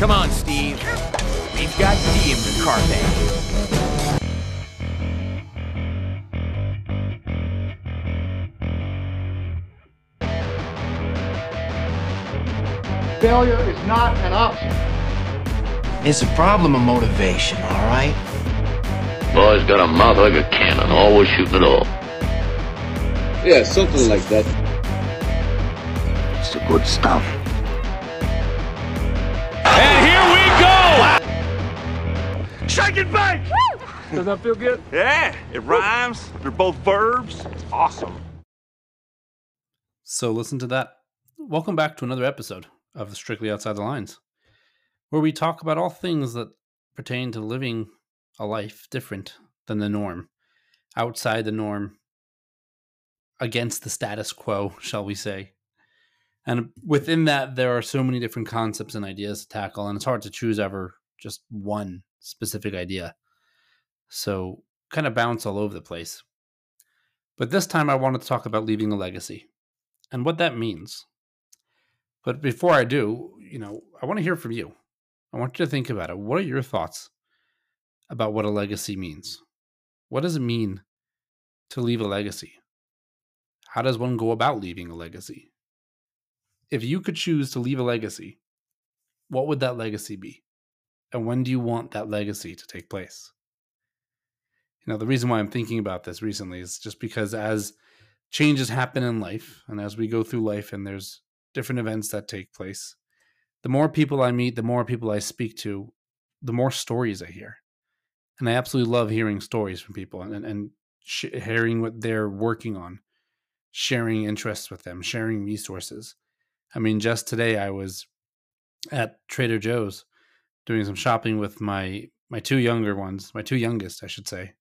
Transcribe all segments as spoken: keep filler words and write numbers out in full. Come on, Steve. We've got D in the carpet. Failure is not an option. It's a problem of motivation, all right? Boy's got a mouth like a cannon, always shooting it all. Yeah, something like that. It's the good stuff. And here we go! Shake it back! Does that feel good? Yeah, it rhymes. They're both verbs. It's awesome. So listen to that. Welcome back to another episode of Strictly Outside the Lines, where we talk about all things that pertain to living a life different than the norm, outside the norm, against the status quo, shall we say. And within that, there are so many different concepts and ideas to tackle, and it's hard to choose ever just one specific idea. So kind of bounce all over the place. But this time I wanted to talk about leaving a legacy and what that means. But before I do, you know, I want to hear from you. I want you to think about it. What are your thoughts about what a legacy means? What does it mean to leave a legacy? How does one go about leaving a legacy? If you could choose to leave a legacy, what would that legacy be? And when do you want that legacy to take place? You know, the reason why I'm thinking about this recently is just because as changes happen in life, and as we go through life and there's different events that take place, the more people I meet, the more people I speak to, the more stories I hear. And I absolutely love hearing stories from people and, and sh- hearing what they're working on, sharing interests with them, sharing resources. I mean, just today I was at Trader Joe's doing some shopping with my, my two younger ones, my two youngest, I should say.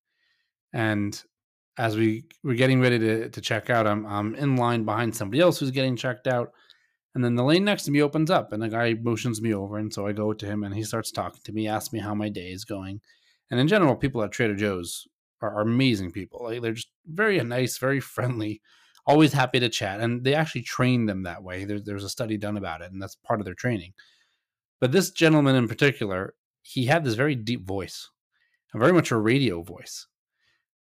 And as we were getting ready to, to check out, I'm, I'm in line behind somebody else who's getting checked out. And then the lane next to me opens up and the guy motions me over. And so I go to him and he starts talking to me, asks me how my day is going. And in general, people at Trader Joe's are, are amazing people. Like, they're just very nice, very friendly, always happy to chat. And they actually train them that way. There, there's a study done about it, and that's part of their training. But this gentleman in particular, he had this very deep voice, and very much a radio voice.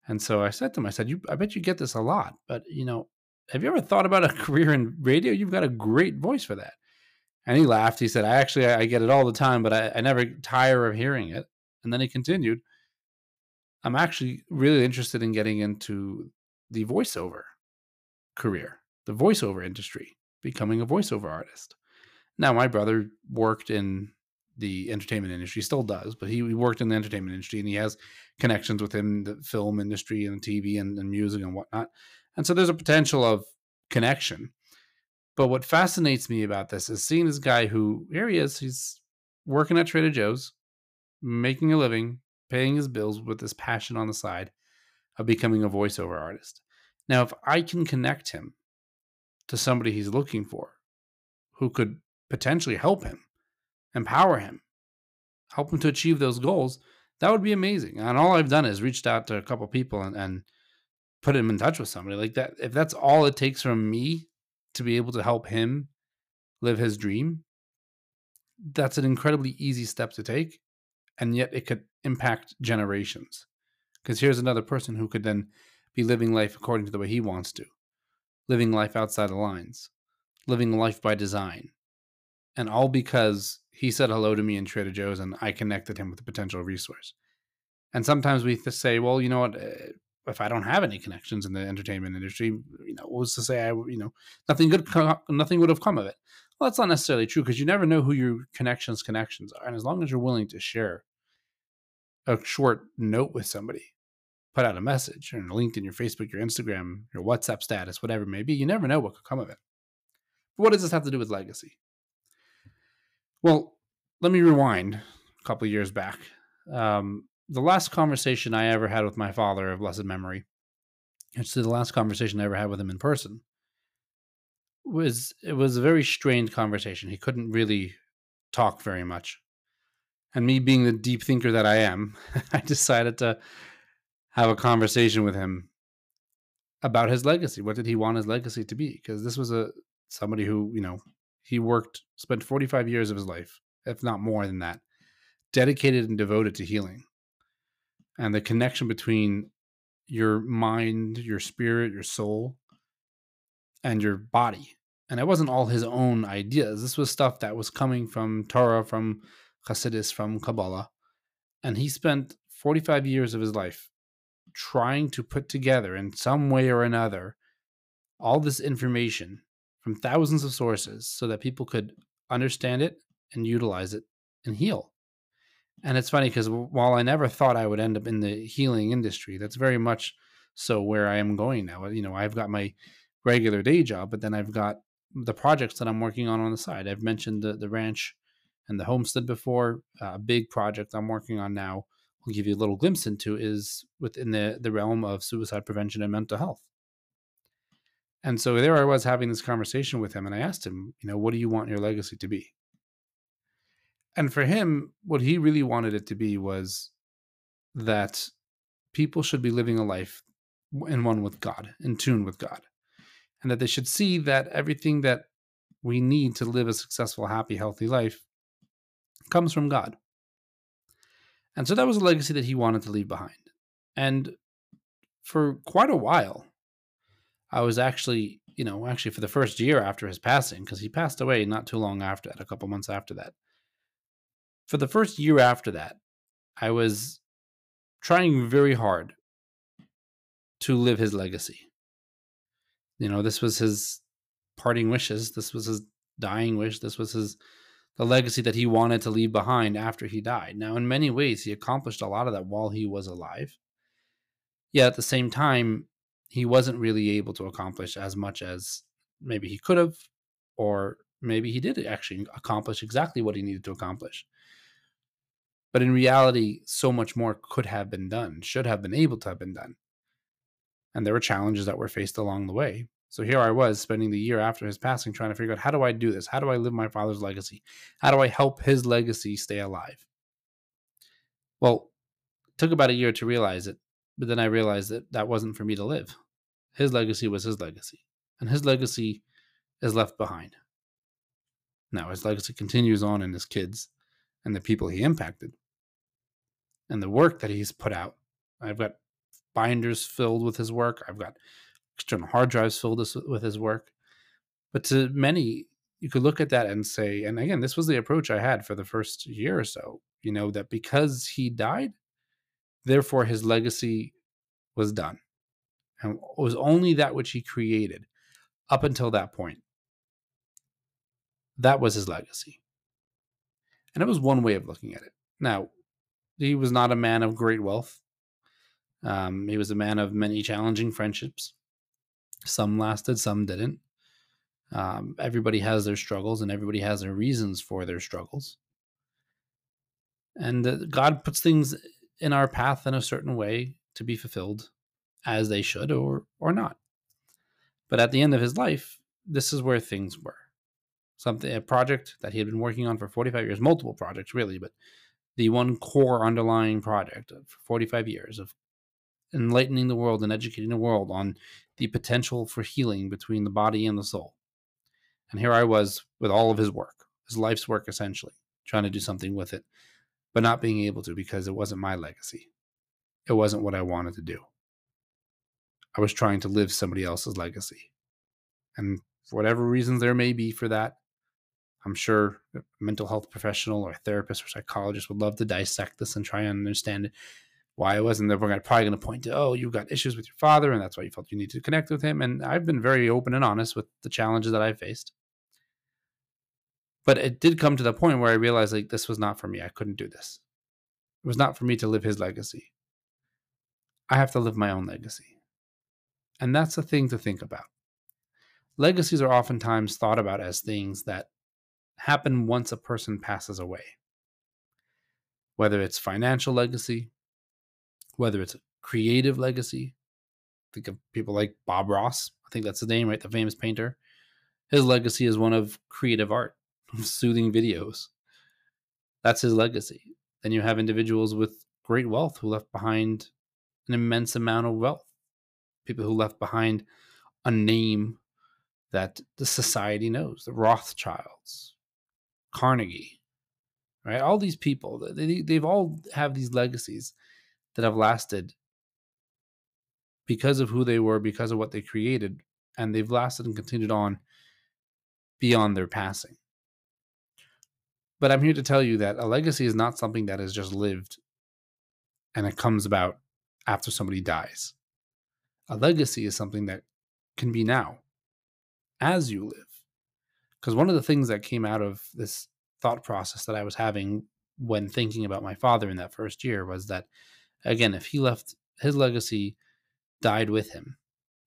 And so I said to him, I said, you, I bet you get this a lot, but you know, have you ever thought about a career in radio? You've got a great voice for that. And he laughed. He said, I actually, I get it all the time, but I, I never tire of hearing it. And then he continued, I'm actually really interested in getting into the voiceover career, the voiceover industry, becoming a voiceover artist. Now, my brother worked in the entertainment industry, still does, but he worked in the entertainment industry and he has connections within the film industry and T V and, and music and whatnot. And so there's a potential of connection. But what fascinates me about this is seeing this guy who, here he is, he's working at Trader Joe's, making a living, paying his bills with this passion on the side of becoming a voiceover artist. Now, if I can connect him to somebody he's looking for, who could potentially help him, empower him, help him to achieve those goals, that would be amazing. And all I've done is reached out to a couple people and, and put him in touch with somebody like that. If that's all it takes from me to be able to help him live his dream, that's an incredibly easy step to take. And yet it could impact generations, because here's another person who could then be living life according to the way he wants to, living life outside the lines, living life by design. And all because he said hello to me in Trader Joe's and I connected him with a potential resource. And sometimes we say, well, you know what, if I don't have any connections in the entertainment industry, you know, what was to say, I, you know, nothing good, nothing would have come of it. Well, that's not necessarily true, because you never know who your connections connections are. And as long as you're willing to share a short note with somebody, put out a message, or LinkedIn, your Facebook, your Instagram, your WhatsApp status, whatever it may be, you never know what could come of it. But what does this have to do with legacy? Well, let me rewind a couple of years back. Um, The last conversation I ever had with my father of blessed memory, actually the last conversation I ever had with him in person, was it was a very strained conversation. He couldn't really talk very much. And me being the deep thinker that I am, I decided to have a conversation with him about his legacy. What did he want his legacy to be? Because this was a somebody who, you know, he worked, spent forty-five years of his life if not more than that, dedicated and devoted to healing. And the connection between your mind, your spirit, your soul, and your body. And it wasn't all his own ideas. This was stuff that was coming from Torah, from Hasidus, from Kabbalah. And he spent forty-five years of his life trying to put together in some way or another all this information from thousands of sources so that people could understand it and utilize it and heal. And it's funny because while I never thought I would end up in the healing industry, that's very much so where I am going now. You know, I've got my regular day job, but then I've got the projects that I'm working on on the side. I've mentioned the, the ranch and the homestead before. Uh, a big project I'm working on now, I'll give you a little glimpse into, is within the, the realm of suicide prevention and mental health. And so there I was having this conversation with him, and I asked him, you know, what do you want your legacy to be? And for him, what he really wanted it to be was that people should be living a life in one with God, in tune with God, and that they should see that everything that we need to live a successful, happy, healthy life comes from God. And so that was a legacy that he wanted to leave behind. And for quite a while, I was actually, you know, actually for the first year after his passing, because he passed away not too long after that, a couple months after that. For the first year after that, I was trying very hard to live his legacy. You know, this was his parting wishes. This was his dying wish. This was his the legacy that he wanted to leave behind after he died. Now, in many ways, he accomplished a lot of that while he was alive. Yet at the same time, he wasn't really able to accomplish as much as maybe he could have, or maybe he did actually accomplish exactly what he needed to accomplish. But in reality, so much more could have been done, should have been able to have been done. And there were challenges that were faced along the way. So here I was spending the year after his passing trying to figure out, how do I do this? How do I live my father's legacy? How do I help his legacy stay alive? Well, it took about a year to realize it. But then I realized that that wasn't for me to live. His legacy was his legacy. And his legacy is left behind. Now, his legacy continues on in his kids and the people he impacted and the work that he's put out. I've got binders filled with his work. I've got external hard drives filled with his work. But to many, you could look at that and say, and again, this was the approach I had for the first year or so, you know, that because he died, therefore, his legacy was done. And it was only that which he created up until that point. That was his legacy. And it was one way of looking at it. Now, he was not a man of great wealth. Um, he was a man of many challenging friendships. Some lasted, some didn't. Um, everybody has their struggles, and everybody has their reasons for their struggles. And uh, God puts things in our path in a certain way to be fulfilled as they should or or not. But at the end of his life, this is where things were. Something, a project that he had been working on for forty-five years, multiple projects really, but the one core underlying project for forty-five years of enlightening the world and educating the world on the potential for healing between the body and the soul. And here I was with all of his work, his life's work essentially, trying to do something with it, but not being able to because it wasn't my legacy. It wasn't what I wanted to do. I was trying to live somebody else's legacy. And for whatever reasons there may be for that, I'm sure a mental health professional or a therapist or psychologist would love to dissect this and try and understand it, why it wasn't. They're probably going to point to, oh, you've got issues with your father, and that's why you felt you need to connect with him. And I've been very open and honest with the challenges that I faced. But it did come to the point where I realized, like, this was not for me. I couldn't do this. It was not for me to live his legacy. I have to live my own legacy. And that's a thing to think about. Legacies are oftentimes thought about as things that happen once a person passes away. Whether it's financial legacy, whether it's a creative legacy. Think of people like Bob Ross. I think that's his name, right? The famous painter. His legacy is one of creative art. Soothing videos. That's his legacy. Then you have individuals with great wealth who left behind an immense amount of wealth. People who left behind a name that the society knows. The Rothschilds, Carnegie, right? All these people, they, they've all have these legacies that have lasted because of who they were, because of what they created, and they've lasted and continued on beyond their passing. But I'm here to tell you that a legacy is not something that is just lived and it comes about after somebody dies. A legacy is something that can be now, as you live. Because one of the things that came out of this thought process that I was having when thinking about my father in that first year was that, again, if he left, his legacy died with him.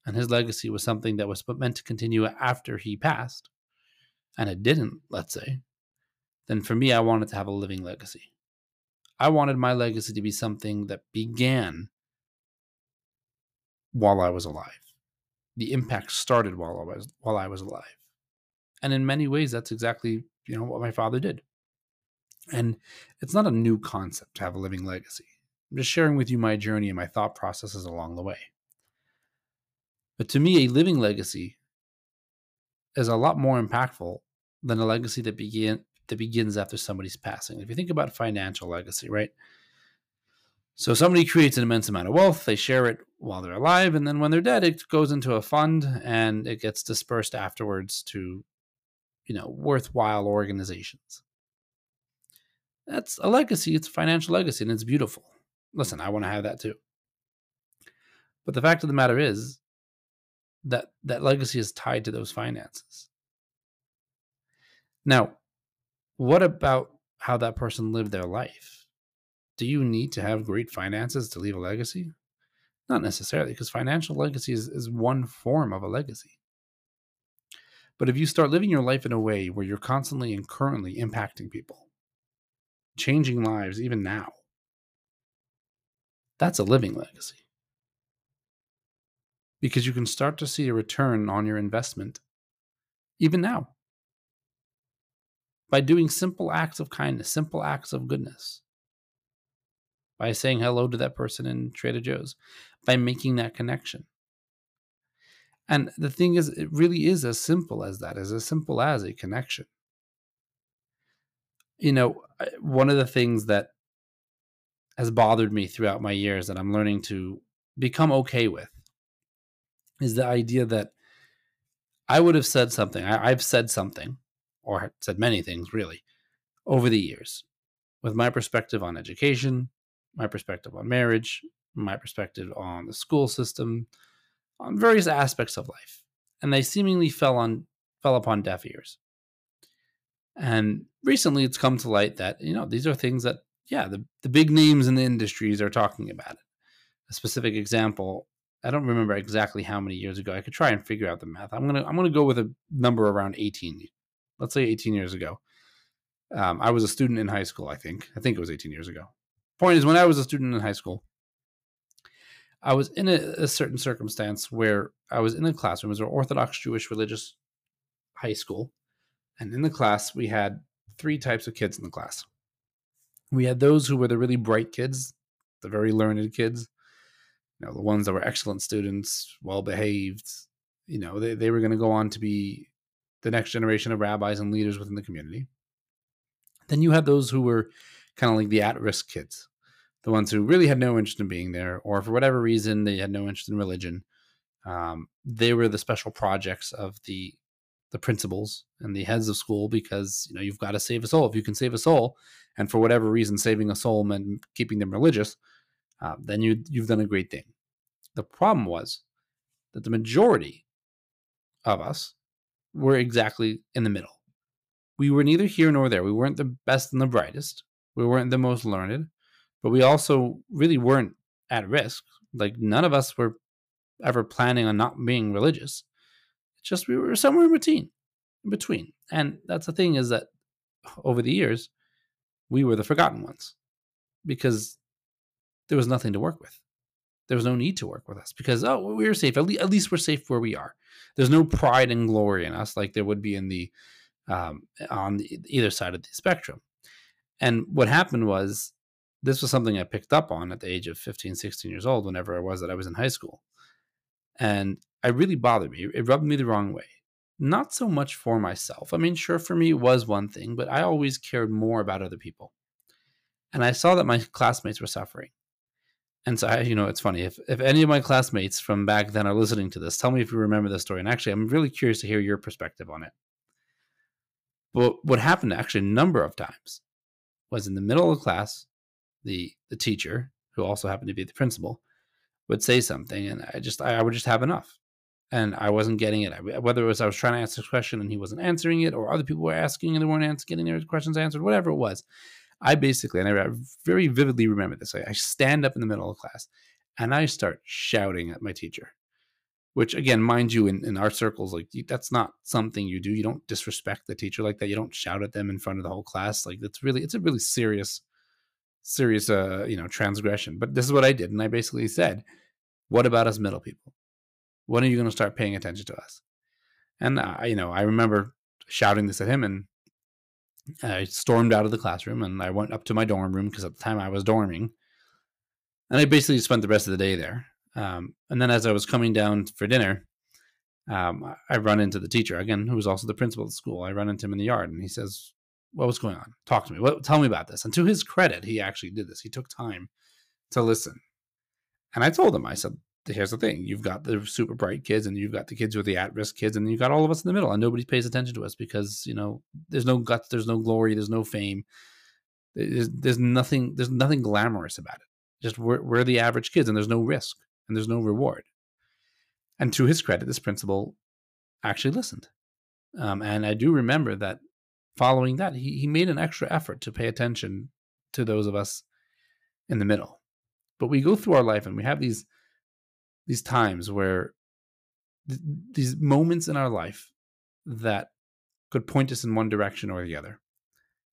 And his legacy was something that was meant to continue after he passed, and it didn't, let's say, then for me, I wanted to have a living legacy. I wanted my legacy to be something that began while I was alive. The impact started while I was while I was alive. And in many ways, that's exactly, you know, what my father did. And it's not a new concept to have a living legacy. I'm just sharing with you my journey and my thought processes along the way. But to me, a living legacy is a lot more impactful than a legacy that began that begins after somebody's passing. If you think about financial legacy, right? So somebody creates an immense amount of wealth, they share it while they're alive, and then when they're dead, it goes into a fund and it gets dispersed afterwards to, you know, worthwhile organizations. That's a legacy. It's a financial legacy, and it's beautiful. Listen, I want to have that too. But the fact of the matter is that that legacy is tied to those finances. Now, what about how that person lived their life? Do you need to have great finances to leave a legacy? Not necessarily, because financial legacy is, is one form of a legacy. But if you start living your life in a way where you're constantly and currently impacting people, changing lives even now, that's a living legacy. Because you can start to see a return on your investment even now. By doing simple acts of kindness, simple acts of goodness. By saying hello to that person in Trader Joe's. By making that connection. And the thing is, it really is as simple as that. It's as simple as a connection. You know, one of the things that has bothered me throughout my years that I'm learning to become okay with is the idea that I would have said something, I, I've said something, or said many things really, over the years, with my perspective on education, my perspective on marriage, my perspective on the school system, on various aspects of life. And they seemingly fell on fell upon deaf ears. And recently it's come to light that, you know, these are things that, yeah, the, the big names in the industries are talking about it. A specific example, I don't remember exactly how many years ago. I could try and figure out the math. I'm gonna I'm gonna go with a number around eighteen. Let's say eighteen years ago. Um, I was a student in high school, I think. I think it was eighteen years ago. Point is, when I was a student in high school, I was in a, a certain circumstance where I was in the classroom. It was an Orthodox Jewish religious high school, and in the class we had three types of kids in the class. We had those who were the really bright kids, the very learned kids. You know, the ones that were excellent students, well-behaved, you know, they, they were going to go on to be the next generation of rabbis and leaders within the community. Then you had those who were kind of like the at-risk kids, the ones who really had no interest in being there, or for whatever reason, they had no interest in religion. Um, they were the special projects of the, the principals and the heads of school because, you know, you've got to save a soul. If you can save a soul, and for whatever reason, saving a soul meant keeping them religious, Uh, then you, you've done a great thing. The problem was that the majority of us were exactly in the middle. We were neither here nor there. We weren't the best and the brightest. We weren't the most learned, but we also really weren't at risk. Like, none of us were ever planning on not being religious. It's just we were somewhere in between. In between. And that's the thing, is that over the years, we were the forgotten ones, because there was nothing to work with. There was no need to work with us because, oh, well, we were safe. At least, at least we're safe where we are. There's no pride and glory in us like there would be in the um, on the, either side of the spectrum. And what happened was, this was something I picked up on at the age of fifteen, sixteen years old, whenever I was that I was in high school. And it really bothered me. It rubbed me the wrong way. not so much for myself. I mean, sure, for me was one thing, but I always cared more about other people. And I saw that my classmates were suffering. And so, I, you know, it's funny. If, if any of my classmates from back then are listening to this, tell me if you remember this story. And actually, I'm really curious to hear your perspective on it. But what happened actually a number of times was in the middle of class, the the teacher, who also happened to be the principal, would say something, and I just I, I would just have enough. And I wasn't getting it. I, whether it was I was trying to answer a question and he wasn't answering it, or other people were asking and they weren't answering, getting their questions answered, whatever it was. I basically, and I very vividly remember this, I, I stand up in the middle of class and I start shouting at my teacher, which again, mind you, in, in our circles, like that's not something you do. You don't disrespect the teacher like that. You don't shout at them in front of the whole class. Like that's really, it's a really serious, serious, uh, you know, transgression. But this is what I did. And I basically said, what about us middle people? When are you going to start paying attention to us? And, I, you know, I remember shouting this at him, and I stormed out of the classroom and I went up to my dorm room because at the time I was dorming. And I basically spent the rest of the day there. Um, and then as I was coming down for dinner, um, I run into the teacher, again, who was also the principal of the school. I run into him in the yard and he says, "What was going on? Talk to me. What, tell me about this." And to his credit, he actually did this. He took time to listen. And I told him, I said, "Here's the thing. You've got the super bright kids, and you've got the kids who are the at-risk kids, and you've got all of us in the middle, and nobody pays attention to us because, you know, there's no guts, there's no glory, there's no fame. There's, there's nothing there's nothing glamorous about it. Just we're, we're the average kids, and there's no risk, and there's no reward." And to his credit, this principal actually listened. Um, and I do remember that following that, he, he made an extra effort to pay attention to those of us in the middle. But we go through our life, and we have these These times where th- these moments in our life that could point us in one direction or the other,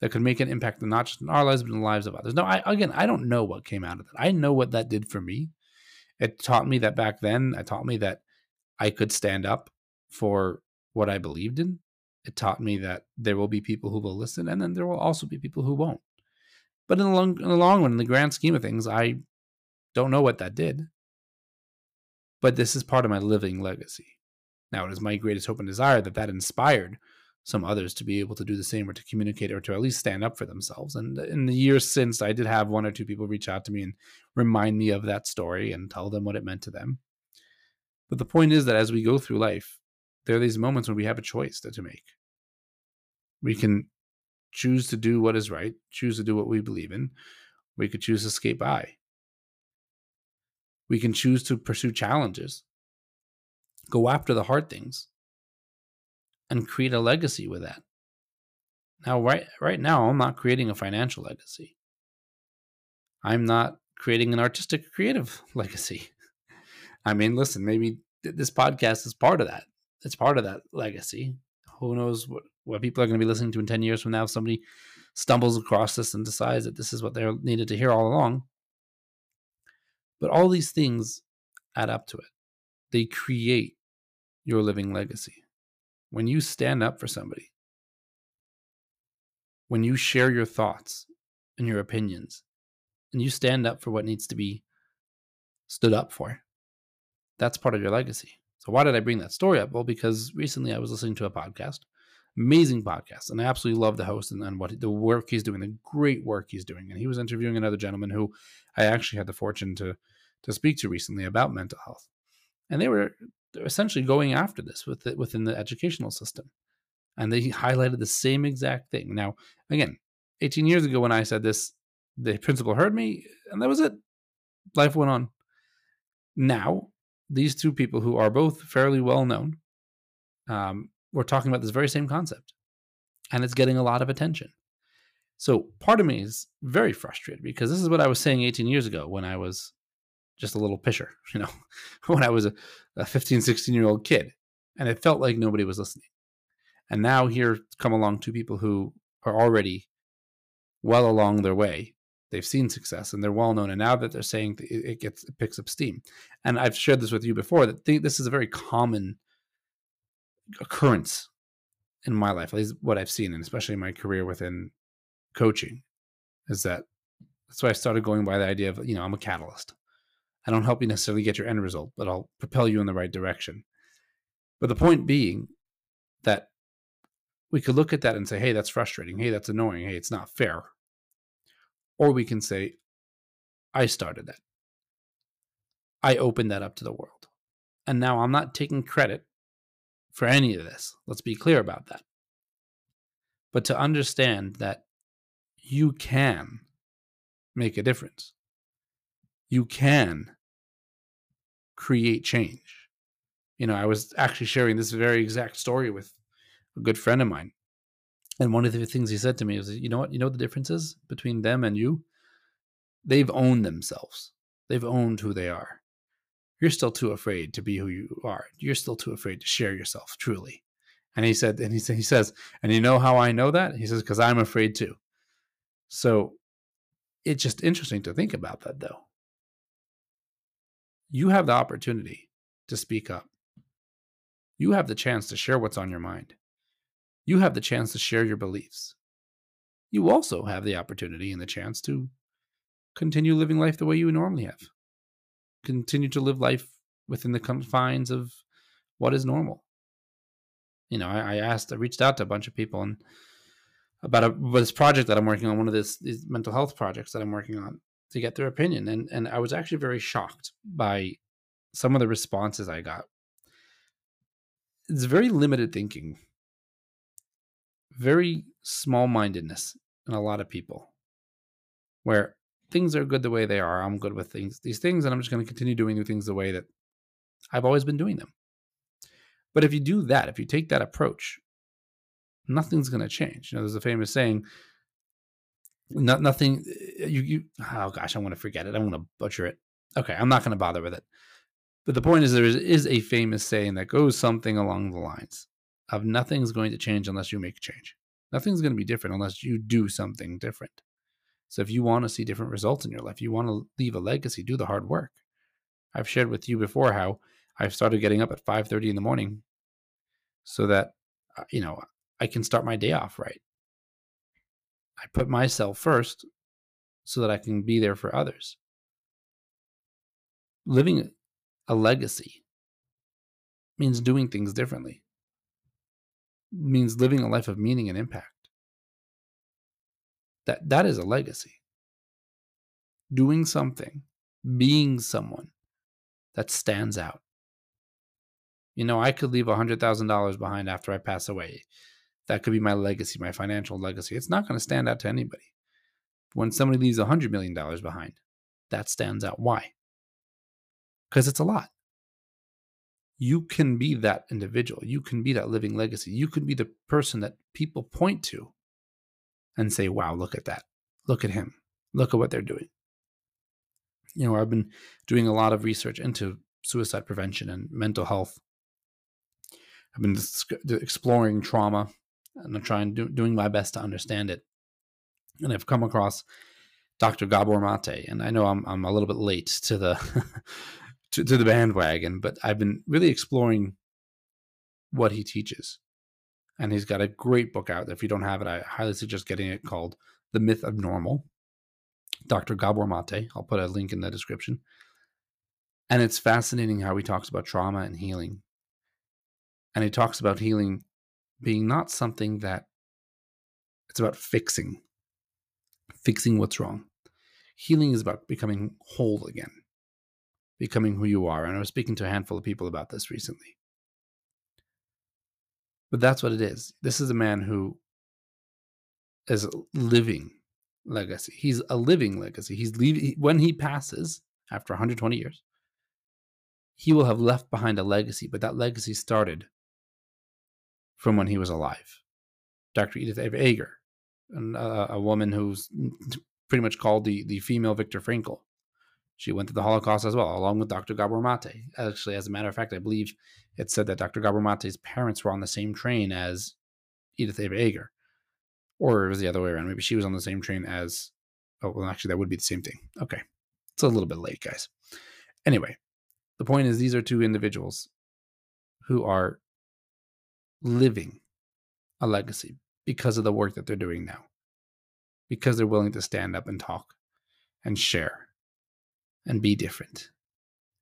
that could make an impact not just in our lives, but in the lives of others. Now, I, again, I don't know what came out of that. I know what that did for me. It taught me that back then, it taught me that I could stand up for what I believed in. It taught me that there will be people who will listen, and then there will also be people who won't. But in the long, in the long run, in the grand scheme of things, I don't know what that did. But this is part of my living legacy. Now, it is my greatest hope and desire that that inspired some others to be able to do the same, or to communicate, or to at least stand up for themselves. And in the years since, I did have one or two people reach out to me and remind me of that story and tell them what it meant to them. But the point is that as we go through life, there are these moments when we have a choice to, to make. We can choose to do what is right, choose to do what we believe in. We could choose to skate by. We can choose to pursue challenges, go after the hard things, and create a legacy with that. Now, right, right now, I'm not creating a financial legacy. I'm not creating an artistic, creative legacy. I mean, listen, maybe th- this podcast is part of that. It's part of that legacy. Who knows what, what people are going to be listening to in ten years from now if somebody stumbles across this and decides that this is what they needed to hear all along. But all these things add up to it. They create your living legacy. When you stand up for somebody, when you share your thoughts and your opinions, and you stand up for what needs to be stood up for, that's part of your legacy. So why did I bring that story up? Well, because recently I was listening to a podcast, amazing podcast, and I absolutely love the host and, and what the work he's doing, the great work he's doing. And he was interviewing another gentleman who I actually had the fortune to to speak to recently about mental health. And they were essentially going after this with the, within the educational system. And they highlighted the same exact thing. Now, again, eighteen years ago when I said this, the principal heard me, and that was it. Life went on. Now, these two people who are both fairly well known, um, we're talking about this very same concept, and it's getting a lot of attention. So part of me is very frustrated because this is what I was saying eighteen years ago when I was just a little pisher, you know, when I was a, a fifteen, sixteen year old kid, and it felt like nobody was listening. And now here come along two people who are already well along their way. They've seen success and they're well known. And now that they're saying it gets, it picks up steam. And I've shared this with you before that this is a very common occurrence in my life, at least what I've seen, and especially in my career within coaching, is that that's why I started going by the idea of, you know, I'm a catalyst. I don't help you necessarily get your end result, but I'll propel you in the right direction. But the point being that we could look at that and say, hey, that's frustrating. Hey, that's annoying. Hey, it's not fair. Or we can say, I started that. I opened that up to the world. And now I'm not taking credit for any of this. Let's be clear about that. But to understand that you can make a difference. You can create change. You know, I was actually sharing this very exact story with a good friend of mine. And one of the things he said to me was, you know what, you know what the difference is between them and you? They've owned themselves. They've owned who they are. You're still too afraid to be who you are. You're still too afraid to share yourself truly. And he said, and he, he says, and you know how I know that? He says, because I'm afraid too. So it's just interesting to think about that, though. You have the opportunity to speak up. You have the chance to share what's on your mind. You have the chance to share your beliefs. You also have the opportunity and the chance to continue living life the way you normally have. Continue to live life within the confines of what is normal. You know, I, I asked, I reached out to a bunch of people and about, a, about this project that I'm working on, one of this, these mental health projects that I'm working on, to get their opinion. And, and I was actually very shocked by some of the responses I got. It's very limited thinking, very small-mindedness in a lot of people, where things are good the way they are. I'm good with things, these things, and I'm just going to continue doing things the way that I've always been doing them. But if you do that, if you take that approach, nothing's going to change. You know, there's a famous saying, not, nothing, you, you, oh gosh, I want to forget it. I want to butcher it. Okay, I'm not going to bother with it. But the point is, there is, is a famous saying that goes something along the lines of nothing's going to change unless you make a change. Nothing's going to be different unless you do something different. So if you want to see different results in your life, you want to leave a legacy, do the hard work. I've shared with you before how I've started getting up at five thirty in the morning so that, you know, I can start my day off right. I put myself first so that I can be there for others. Living a legacy means doing things differently. It means living a life of meaning and impact. That, that is a legacy. Doing something, being someone that stands out. You know, I could leave one hundred thousand dollars behind after I pass away. That could be my legacy, my financial legacy. It's not going to stand out to anybody. When somebody leaves one hundred million dollars behind, that stands out. Why? Because it's a lot. You can be that individual. You can be that living legacy. You can be the person that people point to and say, wow, look at that. Look at him. Look at what they're doing. You know, I've been doing a lot of research into suicide prevention and mental health. I've been exploring trauma, and I'm trying do, doing my best to understand it. And I've come across Doctor Gabor Mate, and I know I'm I'm a little bit late to the to, to the bandwagon, but I've been really exploring what he teaches. And he's got a great book out. If you don't have it, I highly suggest getting it, called The Myth of Normal. Doctor Gabor Mate. I'll put a link in the description. And it's fascinating how he talks about trauma and healing. And he talks about healing being not something that it's about fixing, fixing what's wrong. Healing is about becoming whole again, becoming who you are. And I was speaking to a handful of people about this recently. But that's what it is. This is a man who is a living legacy. He's a living legacy. He's leaving, when he passes, after one hundred twenty years, he will have left behind a legacy, but that legacy started from when he was alive. Doctor Edith Ager, an, uh, a woman who's pretty much called the, the female Viktor Frankl. She went through the Holocaust as well, along with Doctor Gabor Mate. Actually, as a matter of fact, I believe it said that Doctor Gabor Mate's parents were on the same train as Edith Ager. Or it was the other way around. Maybe she was on the same train as... Oh, well, actually, that would be the same thing. Okay. It's a little bit late, guys. Anyway, the point is, these are two individuals who are living a legacy because of the work that they're doing now. Because they're willing to stand up and talk and share and be different.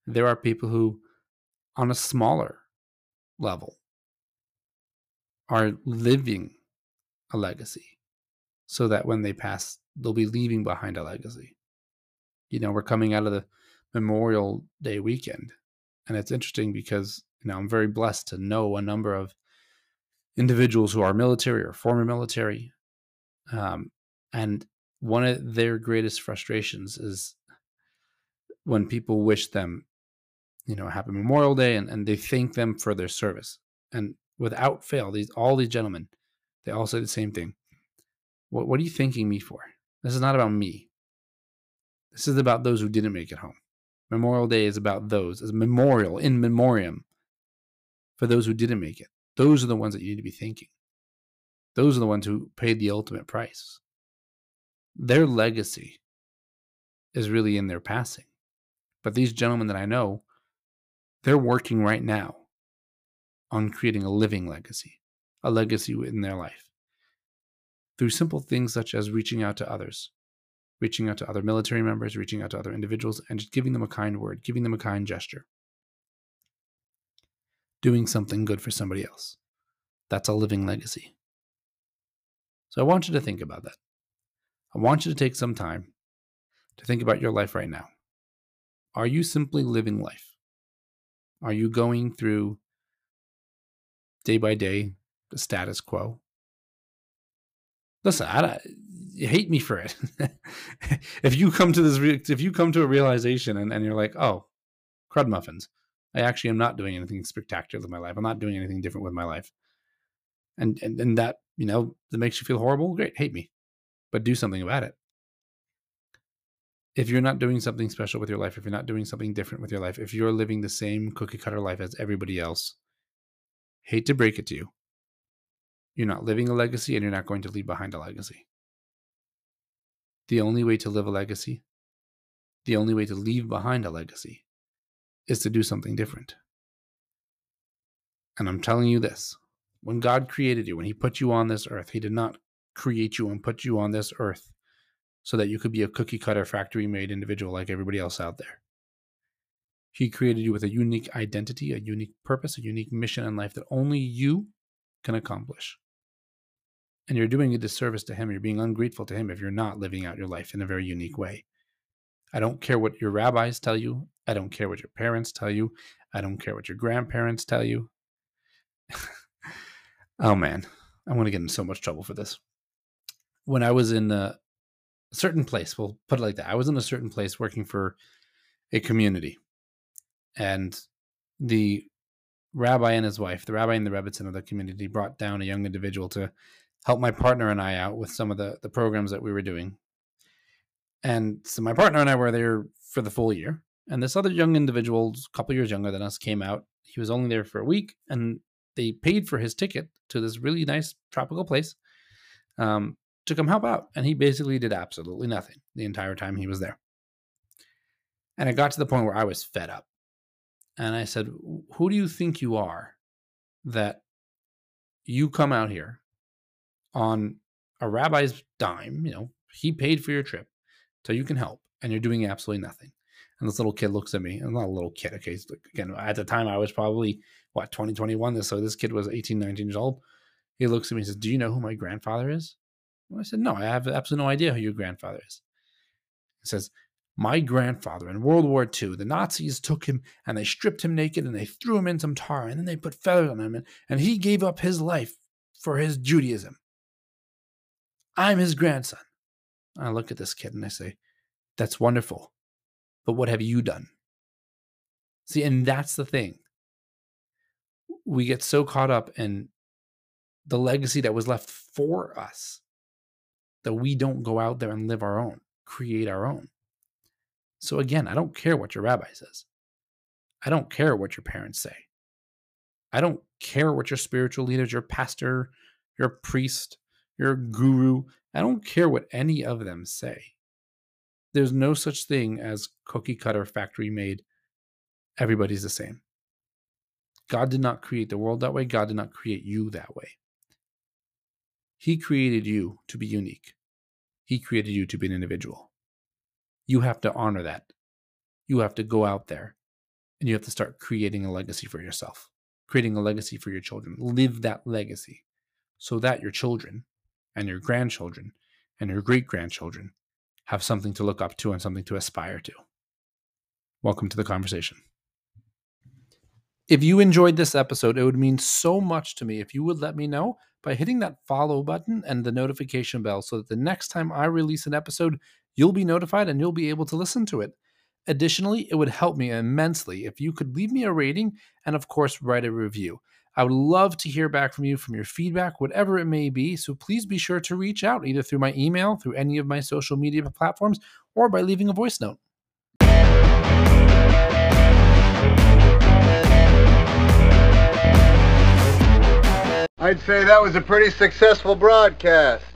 There are people who, on a smaller level, are living a legacy so that when they pass, they'll be leaving behind a legacy. You know, we're coming out of the Memorial Day weekend, and it's interesting because, you know, I'm very blessed to know a number of individuals who are military or former military. Um, and one of their greatest frustrations is when people wish them, you know, happy Memorial Day, and, and they thank them for their service. And without fail, these all these gentlemen, they all say the same thing. What, what are you thanking me for? This is not about me. This is about those who didn't make it home. Memorial Day is about those. It's a memorial, in memoriam, for those who didn't make it. Those are the ones that you need to be thanking. Those are the ones who paid the ultimate price. Their legacy is really in their passing. But these gentlemen that I know, they're working right now on creating a living legacy, a legacy in their life, through simple things such as reaching out to others, reaching out to other military members, reaching out to other individuals, and just giving them a kind word, giving them a kind gesture, doing something good for somebody else. That's a living legacy. So I want you to think about that. I want you to take some time to think about your life right now. Are you simply living life? Are you going through day by day the status quo? Listen, I don't, you hate me for it. If you come to this, re- if you come to a realization and, and you're like, oh, crud muffins, I actually am not doing anything spectacular with my life. I'm not doing anything different with my life. And, and, and that, you know, that makes you feel horrible. Great. Hate me, but do something about it. If you're not doing something special with your life, if you're not doing something different with your life, if you're living the same cookie cutter life as everybody else, hate to break it to you, you're not living a legacy, and you're not going to leave behind a legacy. The only way to live a legacy, the only way to leave behind a legacy, is to do something different. And I'm telling you this, when God created you, when he put you on this earth, he did not create you and put you on this earth so that you could be a cookie cutter factory made individual like everybody else out there. He created you with a unique identity, a unique purpose, a unique mission in life that only you can accomplish. And you're doing a disservice to him. You're being ungrateful to him if you're not living out your life in a very unique way. I don't care what your rabbis tell you. I don't care what your parents tell you. I don't care what your grandparents tell you. Oh man, I'm going to get in so much trouble for this. When I was in a certain place, we'll put it like that. I was in a certain place working for a community, and the rabbi and his wife, the rabbi and the rebbitzin of the community, brought down a young individual to help my partner and I out with some of the, the programs that we were doing. And so my partner and I were there for the full year. And this other young individual, a couple years younger than us, came out. He was only there for a week, and they paid for his ticket to this really nice tropical place um, to come help out. And he basically did absolutely nothing the entire time he was there. And it got to the point where I was fed up. And I said, who do you think you are that you come out here on a rabbi's dime? You know, he paid for your trip so you can help, and you're doing absolutely nothing. And this little kid looks at me, and I'm not a little kid. Okay. So again, at the time I was probably what, twenty, twenty-one. So this kid was eighteen, nineteen years old. He looks at me and says, do you know who my grandfather is? And I said, no, I have absolutely no idea who your grandfather is. He says, my grandfather in World War Two, the Nazis took him and they stripped him naked and they threw him in some tar, and then they put feathers on him, and, and he gave up his life for his Judaism. I'm his grandson. I look at this kid and I say, that's wonderful, but what have you done? See, and that's the thing. We get so caught up in the legacy that was left for us that we don't go out there and live our own, create our own. So again, I don't care what your rabbi says. I don't care what your parents say. I don't care what your spiritual leaders, your pastor, your priest, your guru, I don't care what any of them say. There's no such thing as cookie cutter factory made. Everybody's the same. God did not create the world that way. God did not create you that way. He created you to be unique. He created you to be an individual. You have to honor that. You have to go out there and you have to start creating a legacy for yourself, creating a legacy for your children. Live that legacy. so that your children and your grandchildren and your great-grandchildren have something to look up to and something to aspire to. Welcome to the conversation. If you enjoyed this episode, it would mean so much to me if you would let me know by hitting that follow button and the notification bell so that the next time I release an episode, you'll be notified and you'll be able to listen to it. Additionally, it would help me immensely if you could leave me a rating and, of course, write a review. I would love to hear back from you, from your feedback, whatever it may be, so please be sure to reach out either through my email, through any of my social media platforms, or by leaving a voice note. I'd say that was a pretty successful broadcast.